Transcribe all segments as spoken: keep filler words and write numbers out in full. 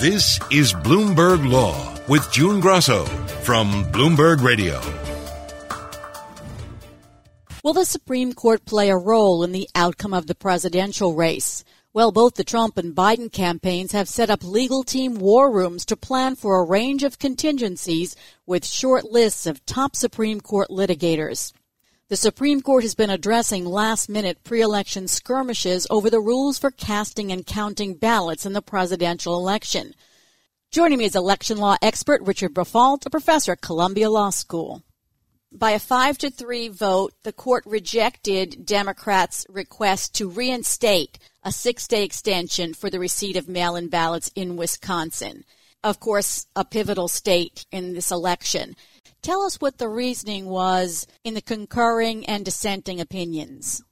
This is Bloomberg Law with June Grosso from Bloomberg Radio. Will the Supreme Court play a role in the outcome of the presidential race? Well, both the Trump and Biden campaigns have set up legal team war rooms to plan for a range of contingencies with short lists of top Supreme Court litigators. The Supreme Court has been addressing last-minute pre-election skirmishes over the rules for casting and counting ballots in the presidential election. Joining me is election law expert Richard Briffault, a professor at Columbia Law School. By a five to three vote, the court rejected Democrats' request to reinstate a six-day extension for the receipt of mail-in ballots in Wisconsin, of course, a pivotal state in this election. Tell us what the reasoning was in the concurring and dissenting opinions.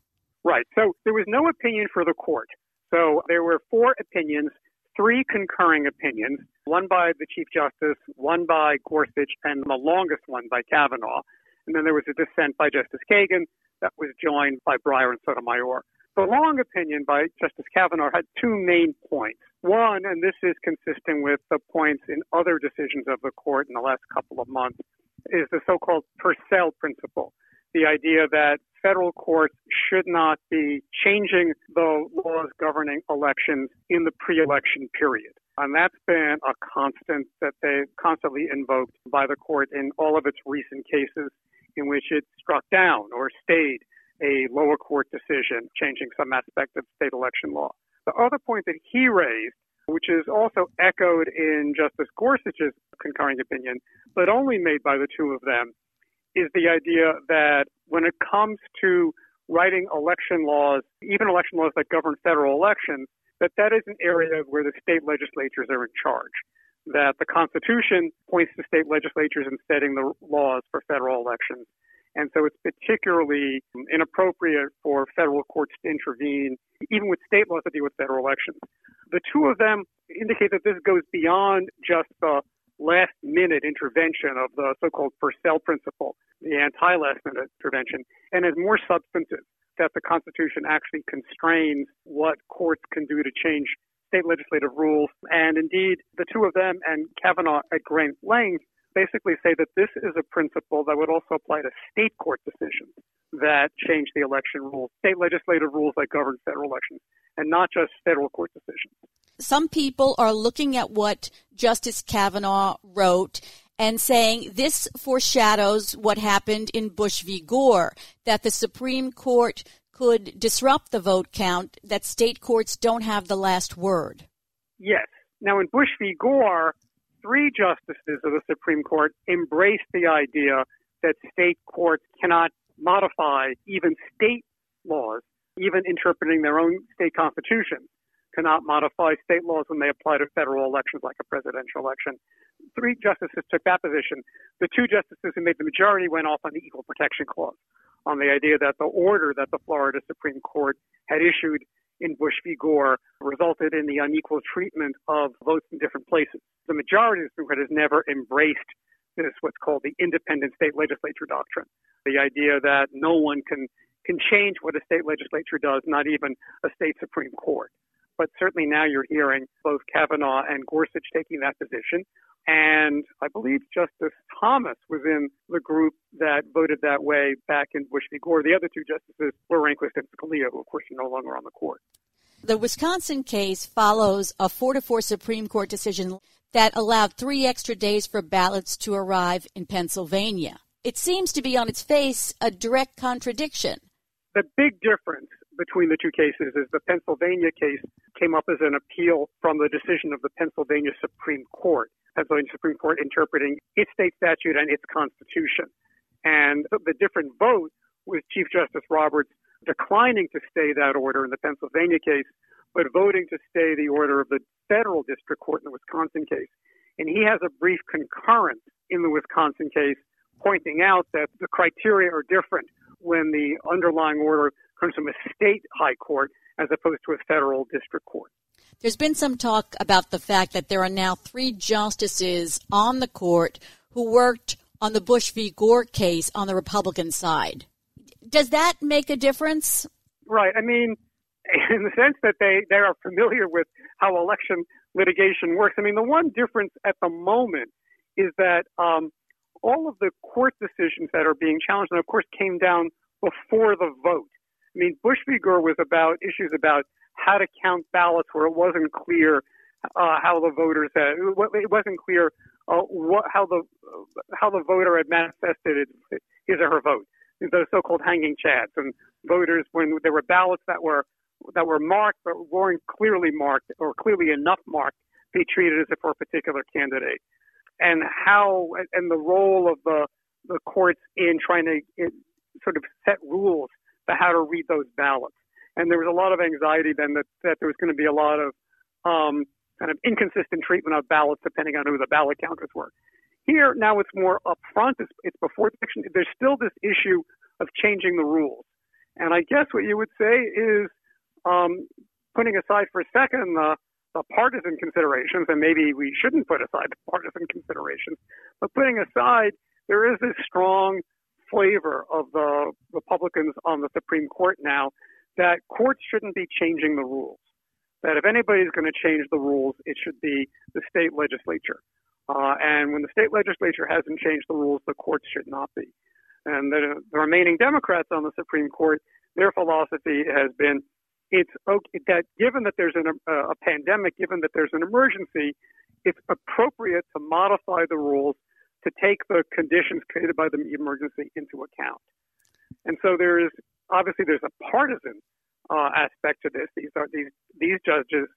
Right. So there was no opinion for the court. So there were four opinions, three concurring opinions, one by the Chief Justice, one by Gorsuch, and the longest one by Kavanaugh. And then there was a dissent by Justice Kagan that was joined by Breyer and Sotomayor. The long opinion by Justice Kavanaugh had two main points. One, and this is consistent with the points in other decisions of the court in the last couple of months, is the so-called Purcell principle, the idea that federal courts should not be changing the laws governing elections in the pre-election period. And that's been a constant that they've constantly invoked by the court in all of its recent cases in which it struck down or stayed a lower court decision changing some aspect of state election law. The other point that he raised, which is also echoed in Justice Gorsuch's concurring opinion, but only made by the two of them, is the idea that when it comes to writing election laws, even election laws that govern federal elections, that that is an area where the state legislatures are in charge, that the Constitution points to state legislatures in setting the laws for federal elections. And so it's particularly inappropriate for federal courts to intervene, even with state laws that deal with federal elections. The two of them indicate that this goes beyond just the last-minute intervention of the so-called Purcell principle, the anti-last-minute intervention, and is more substantive, that the Constitution actually constrains what courts can do to change state legislative rules. And indeed, the two of them and Kavanaugh at great length basically say that this is a principle that would also apply to state court decisions that change the election rules, state legislative rules that govern federal elections, and not just federal court decisions. Some people are looking at what Justice Kavanaugh wrote and saying this foreshadows what happened in Bush v. Gore, that the Supreme Court could disrupt the vote count, that state courts don't have the last word. Yes. Now, in Bush v. Gore, three justices of the Supreme Court embraced the idea that state courts cannot modify even state laws, even interpreting their own state constitution, cannot modify state laws when they apply to federal elections like a presidential election. Three justices took that position. The two justices who made the majority went off on the Equal Protection Clause, on the idea that the order that the Florida Supreme Court had issued in Bush v. Gore resulted in the unequal treatment of votes in different places. The majority of the Supreme Court has never embraced this, what's called the independent state legislature doctrine, the idea that no one can, can change what a state legislature does, not even a state Supreme Court. But certainly now you're hearing both Kavanaugh and Gorsuch taking that position. And I believe Justice Thomas was in the group that voted that way back in Bush v. Gore. The other two justices were Rehnquist and Scalia, who, of course, are no longer on the court. The Wisconsin case follows a four to four Supreme Court decision that allowed three extra days for ballots to arrive in Pennsylvania. It seems to be on its face a direct contradiction. The big difference between the two cases is the Pennsylvania case came up as an appeal from the decision of the Pennsylvania Supreme Court, Pennsylvania Supreme Court interpreting its state statute and its constitution. And the different vote was Chief Justice Roberts declining to stay that order in the Pennsylvania case, but voting to stay the order of the federal district court in the Wisconsin case. And he has a brief concurrence in the Wisconsin case pointing out that the criteria are different when the underlying order comes from a state high court as opposed to a federal district court. There's been some talk about the fact that there are now three justices on the court who worked on the Bush v. Gore case on the Republican side. Does that make a difference? Right. I mean, in the sense that they, they are familiar with how election litigation works. I mean, the one difference at the moment is that um, all of the court decisions that are being challenged, and of course, came down before the vote. I mean, Bush v. Gore was about issues about how to count ballots where it wasn't clear uh, how the voters had, it wasn't clear uh, what, how the how the voter had manifested his or her vote. Those so-called hanging chads, and voters, when there were ballots that were that were marked but weren't clearly marked or clearly enough marked to be treated as if for a particular candidate, and how and the role of the the courts in trying to in sort of set rules for how to read those ballots. And there was a lot of anxiety then that, that there was going to be a lot of um, kind of inconsistent treatment of ballots depending on who the ballot counters were. Here, now it's more upfront. It's, it's before election. There's still this issue of changing the rules. And I guess what you would say is, um, putting aside for a second the, the partisan considerations, and maybe we shouldn't put aside the partisan considerations, but putting aside, there is this strong flavor of the Republicans on the Supreme Court now that courts shouldn't be changing the rules, that if anybody's going to change the rules, it should be the state legislature. Uh, and when the state legislature hasn't changed the rules, the courts should not be. And the, the remaining Democrats on the Supreme Court, their philosophy has been it's okay, that given that there's an, a, a pandemic, given that there's an emergency, it's appropriate to modify the rules to take the conditions created by the emergency into account. And so there is obviously there's a partisan uh, aspect to this. These are these these judges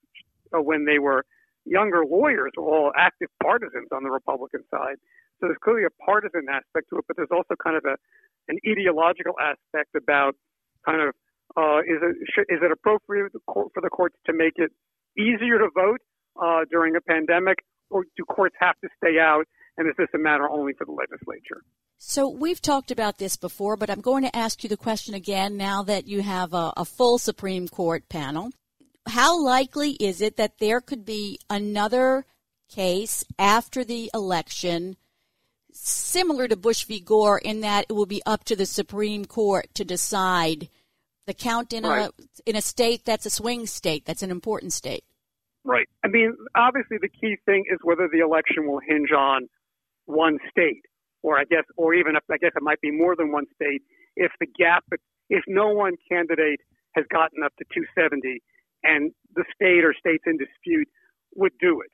uh, when they were younger lawyers were all active partisans on the Republican side. So there's clearly a partisan aspect to it, but there's also kind of a an ideological aspect about kind of uh, is it should, is it appropriate for the courts to make it easier to vote uh, during a pandemic, or do courts have to stay out? And is this a matter only for the legislature? So we've talked about this before, but I'm going to ask you the question again now that you have a, a full Supreme Court panel. How likely is it that there could be another case after the election similar to Bush v. Gore in that it will be up to the Supreme Court to decide the count in, right. a, in a state that's a swing state, that's an important state? Right. I mean, obviously the key thing is whether the election will hinge on one state. Or I guess, or even if, I guess it might be more than one state. If the gap, if no one candidate has gotten up to two seventy, and the state or states in dispute would do it.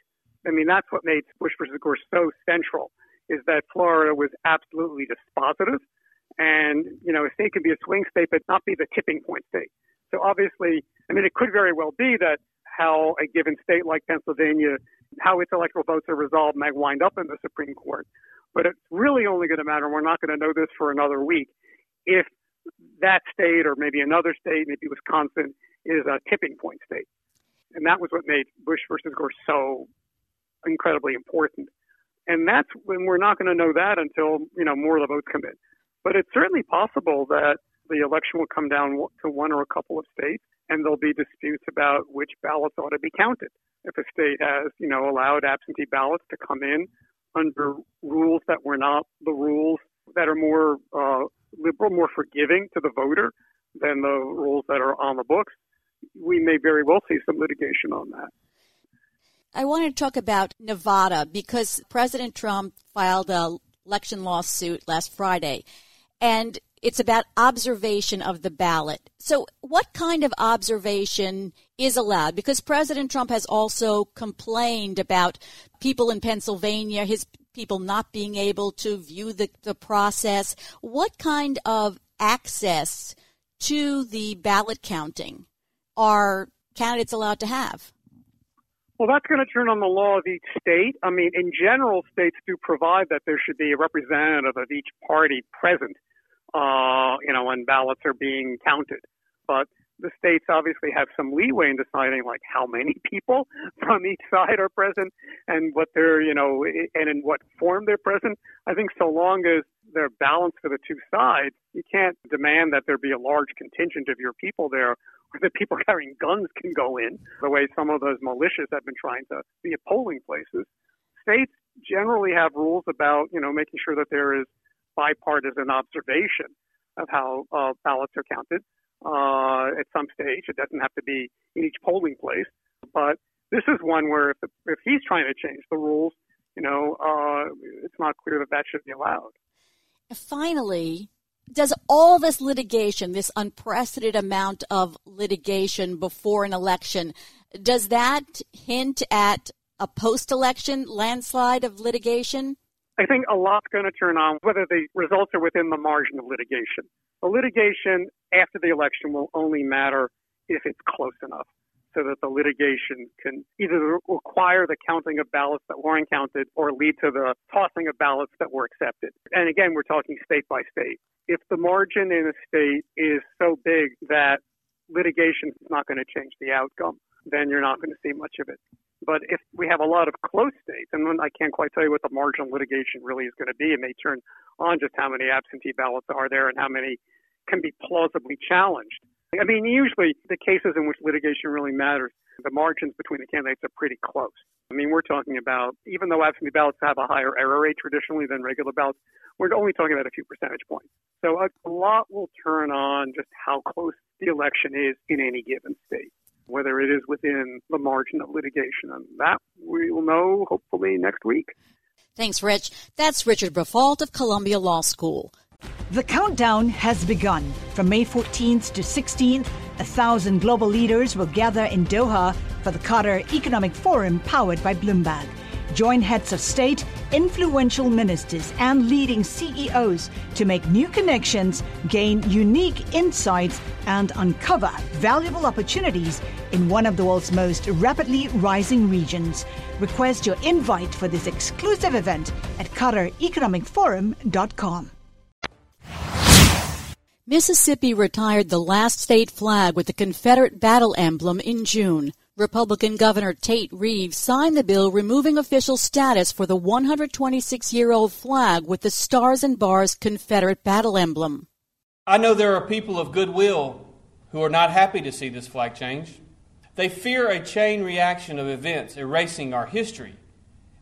I mean, that's what made Bush versus Gore so central, is that Florida was absolutely dispositive, and you know, a state could be a swing state but not be the tipping point state. So obviously, I mean, it could very well be that how a given state like Pennsylvania, how its electoral votes are resolved might wind up in the Supreme Court. But it's really only going to matter, and we're not going to know this for another week, if that state or maybe another state, maybe Wisconsin, is a tipping point state. And that was what made Bush versus Gore so incredibly important. And that's when we're not going to know that until, you know, more of the votes come in. But it's certainly possible that the election will come down to one or a couple of states, and there'll be disputes about which ballots ought to be counted. If a state has, you know, allowed absentee ballots to come in under rules that were not the rules that are more uh, liberal, more forgiving to the voter than the rules that are on the books, we may very well see some litigation on that. I want to talk about Nevada because President Trump filed an election lawsuit last Friday, and it's about observation of the ballot. So what kind of observation is allowed? Because President Trump has also complained about people in Pennsylvania, his people not being able to view the, the process. What kind of access to the ballot counting are candidates allowed to have? Well, that's going to turn on the law of each state. I mean, in general, states do provide that there should be a representative of each party present. Uh, you know, when ballots are being counted. But the states obviously have some leeway in deciding, like, how many people from each side are present and what they're, you know, and in what form they're present. I think so long as they're balanced for the two sides, you can't demand that there be a large contingent of your people there, or that people carrying guns can go in, the way some of those militias have been trying to be at polling places. States generally have rules about, you know, making sure that there is bipartisan observation of how uh, ballots are counted uh, at some stage. It doesn't have to be in each polling place. But this is one where if, the, if he's trying to change the rules, you know, uh, it's not clear that that should be allowed. Finally, does all this litigation, this unprecedented amount of litigation before an election, does that hint at a post-election landslide of litigation? I think a lot's going to turn on whether the results are within the margin of litigation. The litigation after the election will only matter if it's close enough so that the litigation can either require the counting of ballots that weren't counted or lead to the tossing of ballots that were accepted. And again, we're talking state by state. If the margin in a state is so big that litigation is not going to change the outcome, then you're not going to see much of it. But if we have a lot of close states, and I can't quite tell you what the margin of litigation really is going to be, it may turn on just how many absentee ballots are there and how many can be plausibly challenged. I mean, usually the cases in which litigation really matters, the margins between the candidates are pretty close. I mean, we're talking about, even though absentee ballots have a higher error rate traditionally than regular ballots, we're only talking about a few percentage points. So a lot will turn on just how close the election is in any given state, whether it is within the margin of litigation. And that we will know hopefully next week. Thanks, Rich. That's Richard Briffault of Columbia Law School. The countdown has begun. From May fourteenth to sixteenth, a thousand global leaders will gather in Doha for the Qatar Economic Forum powered by Bloomberg. Join heads of state, influential ministers, and leading C E Os to make new connections, gain unique insights, and uncover valuable opportunities in one of the world's most rapidly rising regions. Request your invite for this exclusive event at Qatar Economic Forum dot com. Mississippi retired the last state flag with the Confederate battle emblem in June. Republican Governor Tate Reeves signed the bill removing official status for the one hundred twenty-six-year-old flag with the Stars and Bars Confederate battle emblem. I know there are people of goodwill who are not happy to see this flag change. They fear a chain reaction of events erasing our history,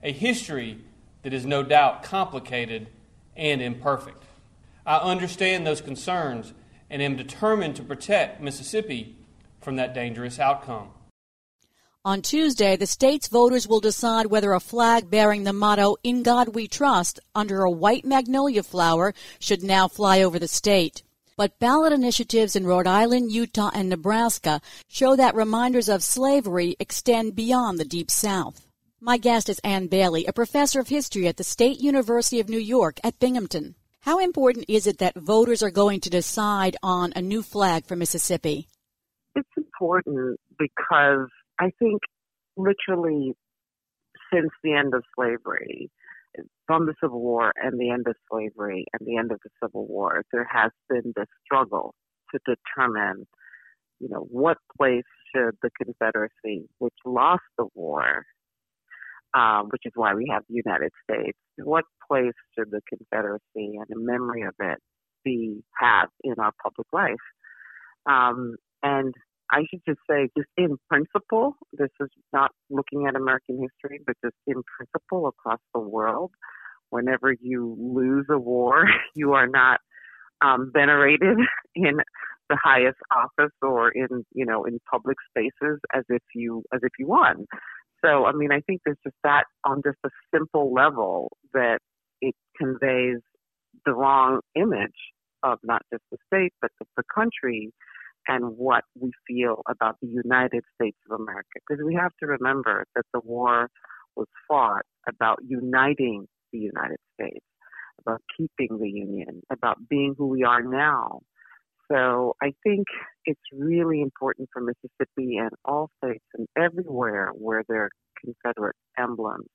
a history that is no doubt complicated and imperfect. I understand those concerns and am determined to protect Mississippi from that dangerous outcome. On Tuesday, the state's voters will decide whether a flag bearing the motto, "In God We Trust," under a white magnolia flower should now fly over the state. But ballot initiatives in Rhode Island, Utah, and Nebraska show that reminders of slavery extend beyond the Deep South. My guest is Ann Bailey, a professor of history at the State University of New York at Binghamton. How important is it that voters are going to decide on a new flag for Mississippi? It's important because I think literally since the end of slavery, from the Civil War and the end of slavery and the end of the Civil War, there has been this struggle to determine, you know, what place should the Confederacy, which lost the war, uh, which is why we have the United States, what place should the Confederacy and the memory of it be have in our public life? Um, and I should just say, just in principle, this is not looking at American history, but just in principle across the world, whenever you lose a war, you are not um, venerated in the highest office or in, you know, in public spaces as if you as if you won. So, I mean, I think there's just that on just a simple level that it conveys the wrong image of not just the state, but the, the country, and what we feel about the United States of America. Because we have to remember that the war was fought about uniting the United States, about keeping the Union, about being who we are now. So I think it's really important for Mississippi and all states and everywhere where there are Confederate emblems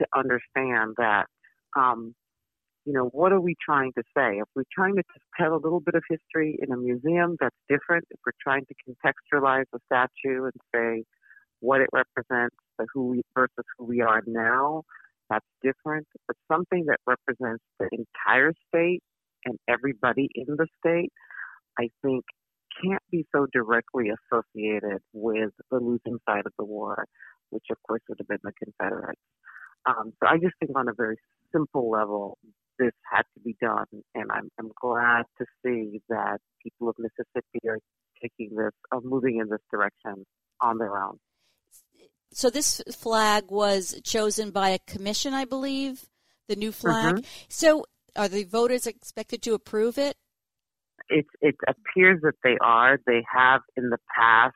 to understand that um, you know, what are we trying to say? If we're trying to tell a little bit of history in a museum, that's different. If we're trying to contextualize a statue and say what it represents, the who we, versus who we are now, that's different. But something that represents the entire state and everybody in the state, I think, can't be so directly associated with the losing side of the war, which of course would have been the Confederates. Um, so I just think on a very simple level, this had to be done, and I'm, I'm glad to see that people of Mississippi are taking this, are moving in this direction on their own. So this flag was chosen by a commission, I believe, the new flag. Mm-hmm. So are the voters expected to approve it? It, it appears that they are. They have in the past,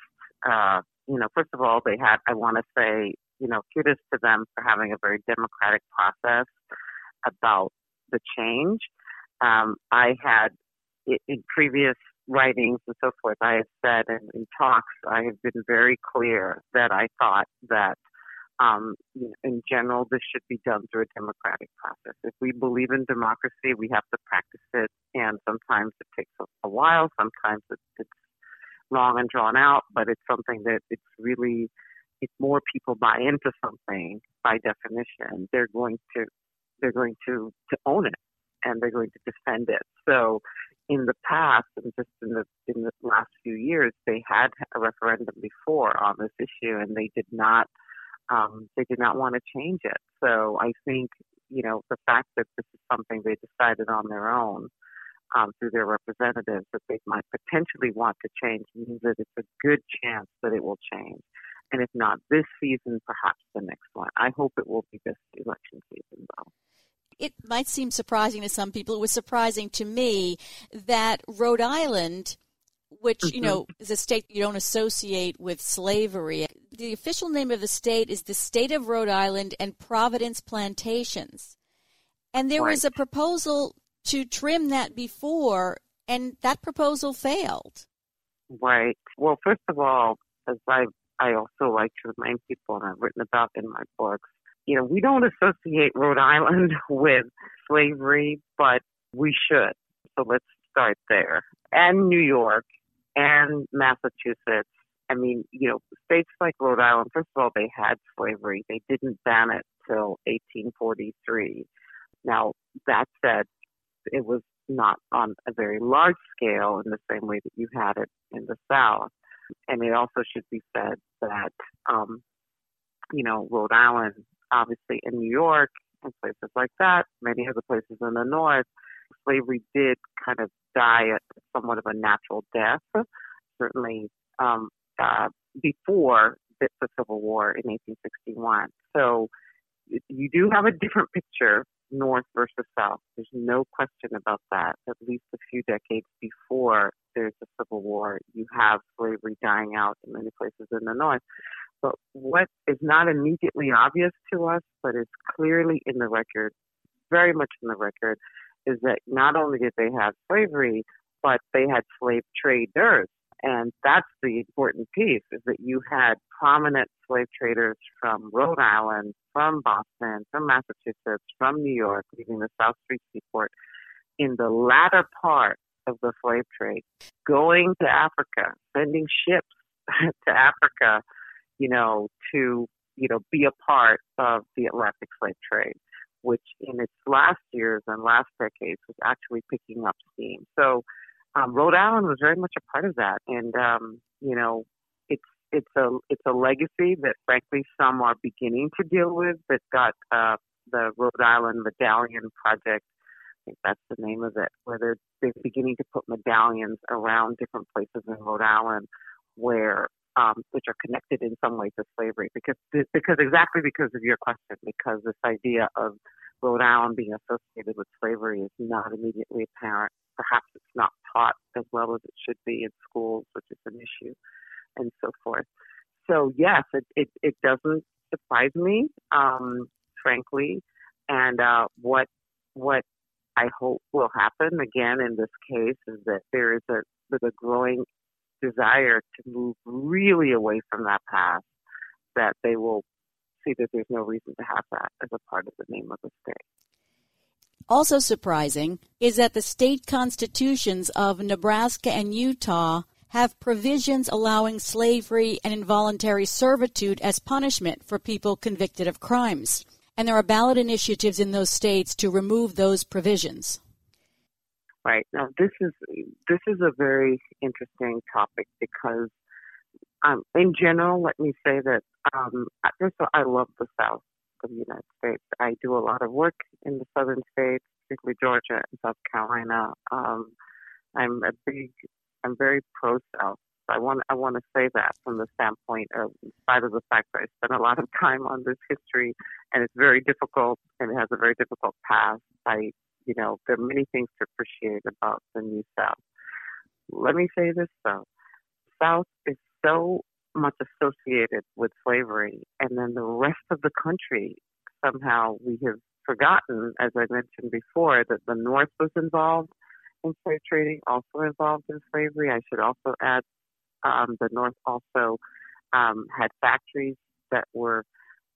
uh, you know, first of all, they had, I want to say, you know, kudos to them for having a very democratic process about the change. Um, I had, in previous writings and so forth, I have said and in talks, I have been very clear that I thought that, um, in general, this should be done through a democratic process. If we believe in democracy, we have to practice it, and sometimes it takes a while, sometimes it's long and drawn out, but it's something that it's really, if more people buy into something, by definition, they're going to they're going to, to own it, and they're going to defend it. So in the past, and just in the in the last few years, they had a referendum before on this issue, and they did not um, they did not want to change it. So I think, you know, the fact that this is something they decided on their own um, through their representatives that they might potentially want to change means that it's a good chance that it will change. And if not this season, perhaps the next one. I hope it will be this election season, though. It might seem surprising to some people. It was surprising to me that Rhode Island, which, mm-hmm. you know, is a state you don't associate with slavery. The official name of the state is the State of Rhode Island and Providence Plantations. And there right. was a proposal to trim that before, and that proposal failed. Right. Well, first of all, as I've I also like to remind people, and I've written about in my books, you know, we don't associate Rhode Island with slavery, but we should. So let's start there. And New York and Massachusetts. I mean, you know, states like Rhode Island, first of all, they had slavery. They didn't ban it till eighteen forty-three. Now, that said, it was not on a very large scale in the same way that you had it in the South. And it also should be said that, um, you know, Rhode Island, obviously in New York and places like that, many other places in the North, slavery did kind of die a, somewhat of a natural death, certainly um, uh, before the, the Civil War in eighteen sixty-one. So you do have a different picture, North versus South. There's no question about that. At least a few decades before there's a Civil War, you have slavery dying out in many places in the North. But what is not immediately obvious to us, but is clearly in the record, very much in the record, is that not only did they have slavery, but they had slave traders. And that's the important piece, is that you had prominent slave traders from Rhode Island, from Boston, from Massachusetts, from New York, leaving the South Street Seaport in the latter part of the slave trade, going to Africa, sending ships to Africa, you know, to, you know, be a part of the Atlantic slave trade, which in its last years and last decades was actually picking up steam. So Um, Rhode Island was very much a part of that, and um, you know, it's it's a it's a legacy that, frankly, some are beginning to deal with. That got uh, the Rhode Island Medallion Project, I think that's the name of it, where they're, they're beginning to put medallions around different places in Rhode Island, where um, which are connected in some way to slavery, because because exactly because of your question, because this idea of Rhode Island being associated with slavery is not immediately apparent. Perhaps it's not taught as well as it should be in schools, which is an issue, and so forth. So yes, it it, it doesn't surprise me, um, frankly. And uh, what what I hope will happen again in this case is that there is a there's a growing desire to move really away from that path. That they will see that there's no reason to have that as a part of the name of the state. Also surprising is that the state constitutions of Nebraska and Utah have provisions allowing slavery and involuntary servitude as punishment for people convicted of crimes, and there are ballot initiatives in those states to remove those provisions. Right. Now, this is this is a very interesting topic because, um, in general, let me say that um, first of all, I love the South of the United States. I do a lot of work in the southern states, particularly Georgia and South Carolina. Um, I'm a big I'm very pro-South. I want I want to say that from the standpoint of, in spite of the fact that I spent a lot of time on this history, and it's very difficult, and it has a very difficult past. I, you know, there are many things to appreciate about the new South. Let me say this though: South is so much associated with slavery, and then the rest of the country somehow we have forgotten, as I mentioned before, that the North was involved in slave trading, also involved in slavery. I should also add, um, the North also um, had factories that were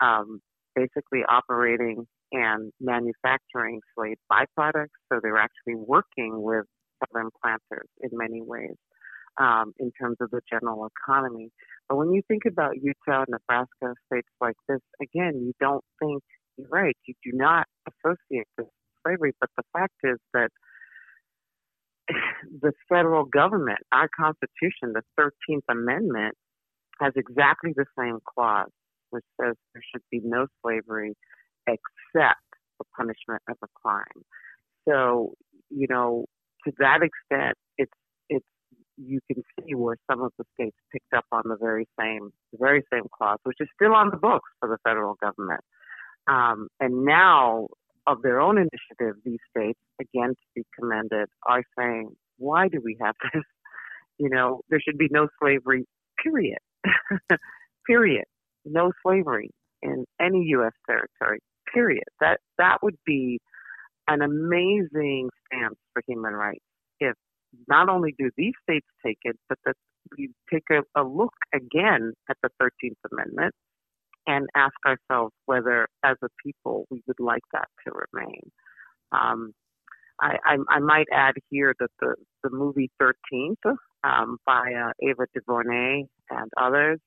um, basically operating and manufacturing slave byproducts. So they were actually working with Southern planters in many ways um, in terms of the general economy. But when you think about Utah, Nebraska, states like this, again, you don't think, you're right, you do not associate this with slavery. But the fact is that the federal government, our Constitution, the thirteenth Amendment, has exactly the same clause, which says there should be no slavery except the punishment of a crime. So, you know, to that extent, it's it's you can see where some of the states picked up on the very same the very same clause, which is still on the books for the federal government. Um, and now, of their own initiative, these states, again to be commended, are saying, why do we have this? You know, there should be no slavery, period. Period. No slavery in any U S territory, period. That that would be an amazing stance for human rights if not only do these states take it, but that we take a, a look again at the thirteenth Amendment and ask ourselves whether, as a people, we would like that to remain. Um, I, I, I might add here that the, the movie thirteenth um, by uh, Ava DuVernay and others,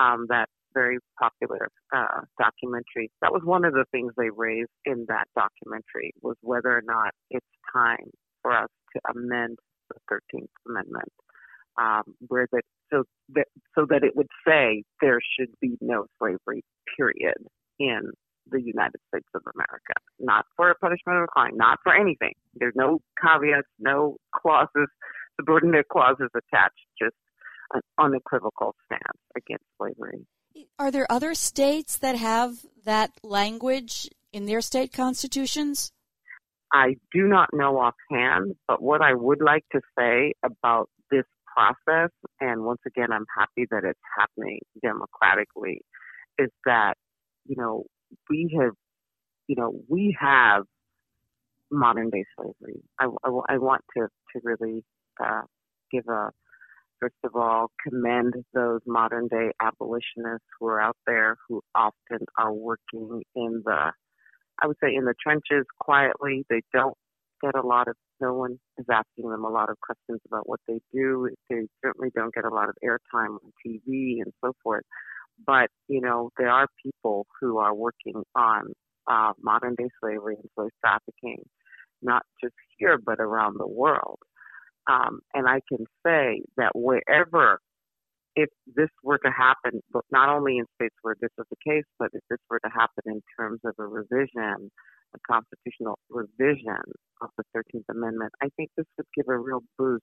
um, that very popular uh, documentary, that was one of the things they raised in that documentary, was whether or not it's time for us to amend the thirteenth Amendment. Um, where that so that so that it would say there should be no slavery, period, in the United States of America. Not for a punishment of a crime, not for anything. There's no caveats, no clauses, subordinate clauses attached, just an unequivocal stance against slavery. Are there other states that have that language in their state constitutions? I do not know offhand, but what I would like to say about this process, and once again, I'm happy that it's happening democratically, is that, you know, we have, you know, we have modern day slavery. I, I, I want to, to really uh, give a, first of all, commend those modern day abolitionists who are out there who often are working in the, I would say in the trenches quietly. They don't get a lot of, no one is asking them a lot of questions about what they do. They certainly don't get a lot of airtime on T V and so forth. But, you know, there are people who are working on uh, modern day slavery and slave trafficking, not just here, but around the world. Um, and I can say that wherever, if this were to happen, but not only in states where this is the case, but if this were to happen in terms of a revision, a constitutional revision of the thirteenth Amendment, I think this would give a real boost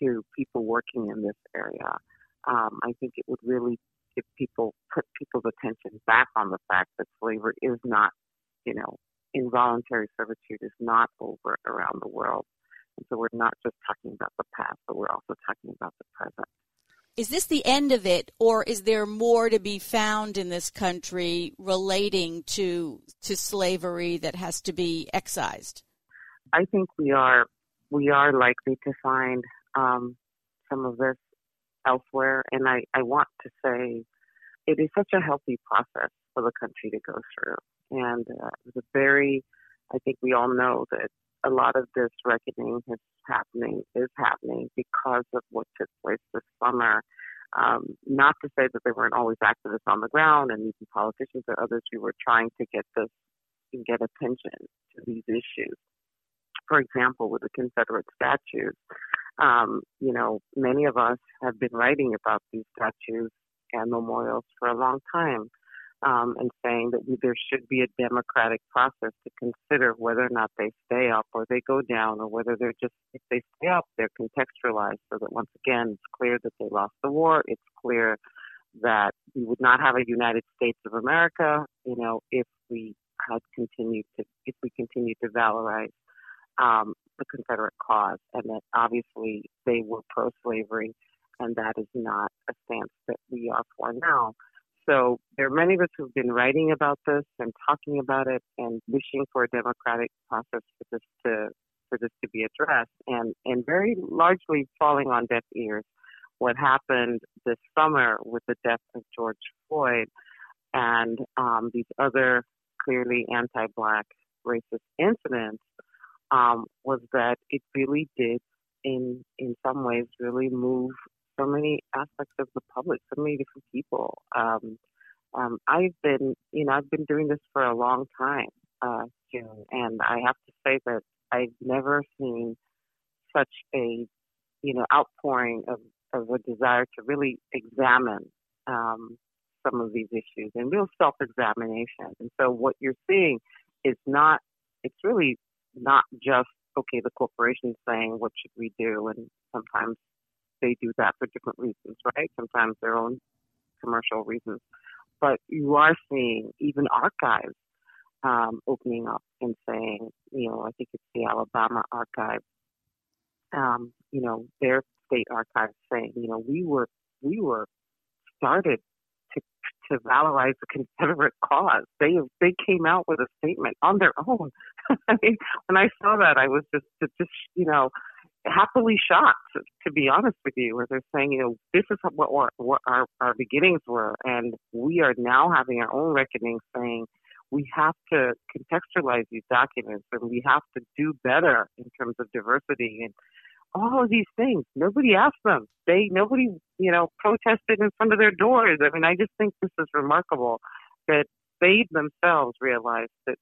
to people working in this area. Um, I think it would really give people, put people's attention back on the fact that slavery is not, you know, involuntary servitude is not over around the world. And so we're not just talking about the past, but we're also talking about the present. Is this the end of it, or is there more to be found in this country relating to to slavery that has to be excised? I think we are we are likely to find um, some of this elsewhere, and I, I want to say it is such a healthy process for the country to go through, and uh, it was a very I think we all know that a lot of this reckoning is happening is happening because of what took place this summer. Um, not to say that there weren't always activists on the ground and even politicians or others who were trying to get this and get attention to these issues. For example, with the Confederate statues, um, you know, many of us have been writing about these statues and memorials for a long time, um, and saying that we, there should be a democratic process to consider whether or not they stay up or they go down, or whether they're just, if they stay up, they're contextualized so that once again, it's clear that they lost the war. It's clear that we would not have a United States of America, you know, if we had continued to, if we continued to valorize um, the Confederate cause, and that obviously they were pro-slavery, and that is not a stance that we are for now. So there are many of us who've been writing about this and talking about it and wishing for a democratic process for this to for this to be addressed, and, and very largely falling on deaf ears. What happened this summer with the death of George Floyd and um, these other clearly anti-Black racist incidents um, was that it really did, in in some ways, really move so many aspects of the public, so many different people. Um, um, I've been, you know, I've been doing this for a long time, uh, June, and I have to say that I've never seen such a, you know, outpouring of, of a desire to really examine um, some of these issues and real self-examination. And so what you're seeing is not, it's really not just, okay, the corporation's saying, what should we do? And sometimes they do that for different reasons, right? Sometimes their own commercial reasons. But you are seeing even archives um, opening up and saying, you know, I think it's the Alabama archive, um, you know, their state archives saying, you know, we were, we were started to, to valorize the Confederate cause. They they came out with a statement on their own. I mean, when I saw that, I was just just you know happily shocked, to be honest with you, where they're saying, you know, this is what, what, what our our beginnings were, and we are now having our own reckoning, saying we have to contextualize these documents and we have to do better in terms of diversity and all of these things. Nobody asked them. They, nobody, you know, protested in front of their doors. I mean, I just think this is remarkable that they themselves realize that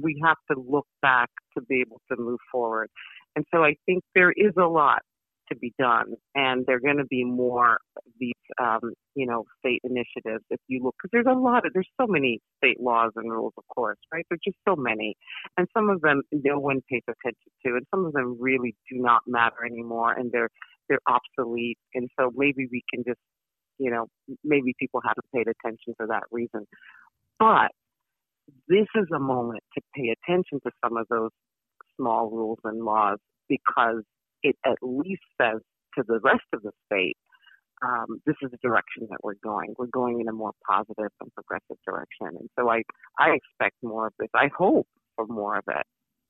we have to look back to be able to move forward. And so I think there is a lot to be done, and there are going to be more of these, um, you know, state initiatives if you look, because there's a lot of, there's so many state laws and rules, of course, right? There's just so many, and some of them no one pays attention to, and some of them really do not matter anymore, and they're they're obsolete. And so maybe we can just, you know, maybe people haven't paid attention for that reason. But this is a moment to pay attention to some of those small rules and laws, because it at least says to the rest of the state, um, this is the direction that we're going. We're going in a more positive and progressive direction. And so I, I expect more of this. I hope for more of it,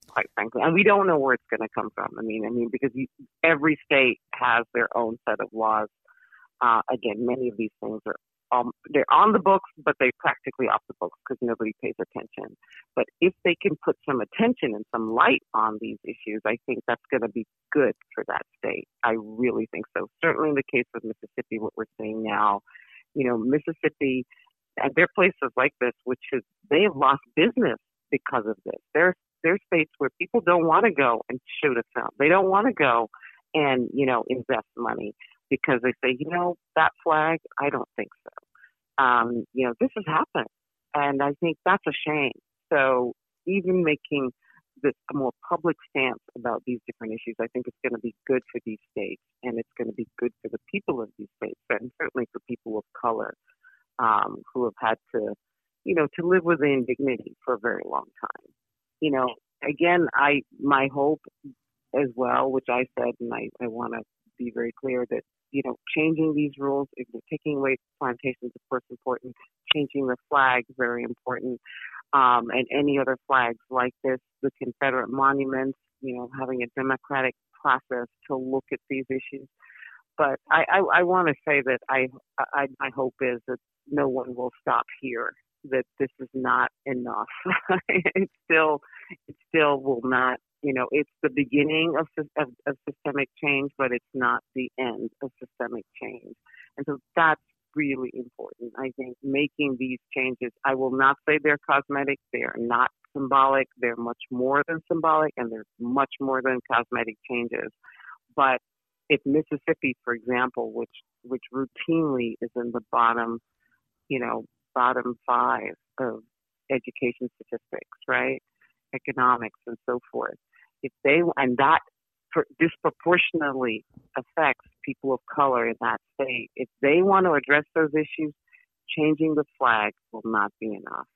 quite frankly. And we don't know where it's going to come from. I mean, I mean, because you, every state has their own set of laws. Uh, again, many of these things are um, they're on the books, but they're practically off the books because nobody pays attention. But if they can put some attention and some light on these issues, I think that's going to be good for that state. I really think so. Certainly in the case of Mississippi, what we're seeing now, you know, Mississippi, and there are places like this, which is, they have lost business because of this. There, there are states where people don't want to go and shoot a film. They don't want to go and, you know, invest money, because they say, you know, that flag, I don't think so. Um, you know, this has happened. And I think that's a shame. So even making this a more public stance about these different issues, I think it's going to be good for these states, and it's going to be good for the people of these states, and certainly for people of color um, who have had to, you know, to live with indignity for a very long time. You know, again, I my hope as well, which I said, and I, I want to be very clear that, you know, changing these rules, if you're taking away plantations, of course, important. Changing the flag, very important. Um, and any other flags like this, the Confederate monuments, you know, having a democratic process to look at these issues. But I, I, I want to say that I, I, my hope is that no one will stop here, that this is not enough. it's still, it's still will not, you know, it's the beginning of, of, of systemic change, but it's not the end of systemic change. And so that's really important. I think making these changes, I will not say they're cosmetic, they're not symbolic, they're much more than symbolic, and they're much more than cosmetic changes. But if Mississippi, for example, which which routinely is in the bottom, you know, bottom five of education statistics, right, economics and so forth, if they and that disproportionately affects people of color in that state, if they want to address those issues, changing the flag will not be enough.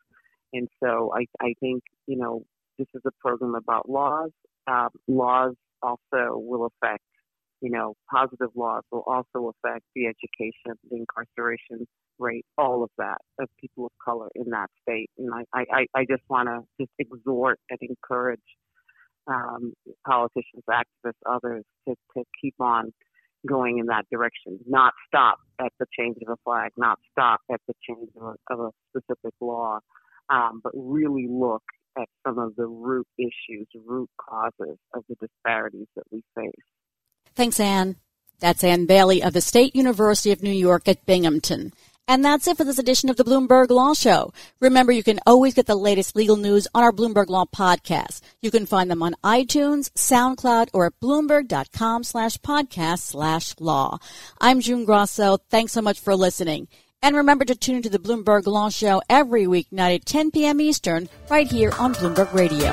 And so I, I think, you know, this is a program about laws. Um, laws also will affect, you know, positive laws will also affect the education, the incarceration rate, all of that of people of color in that state. And I, I, I just want to just exhort and encourage um, politicians, activists, others to, to keep on going in that direction, not stop at the change of a flag, not stop at the change of a, of a specific law. Um, but really look at some of the root issues, root causes of the disparities that we face. Thanks, Ann. That's Ann Bailey of the State University of New York at Binghamton. And that's it for this edition of the Bloomberg Law Show. Remember, you can always get the latest legal news on our Bloomberg Law podcast. You can find them on iTunes, SoundCloud, or at bloomberg.com slash podcast slash law. I'm June Grosso. Thanks so much for listening. And remember to tune into the Bloomberg Law Show every weeknight at ten p.m. Eastern, right here on Bloomberg Radio.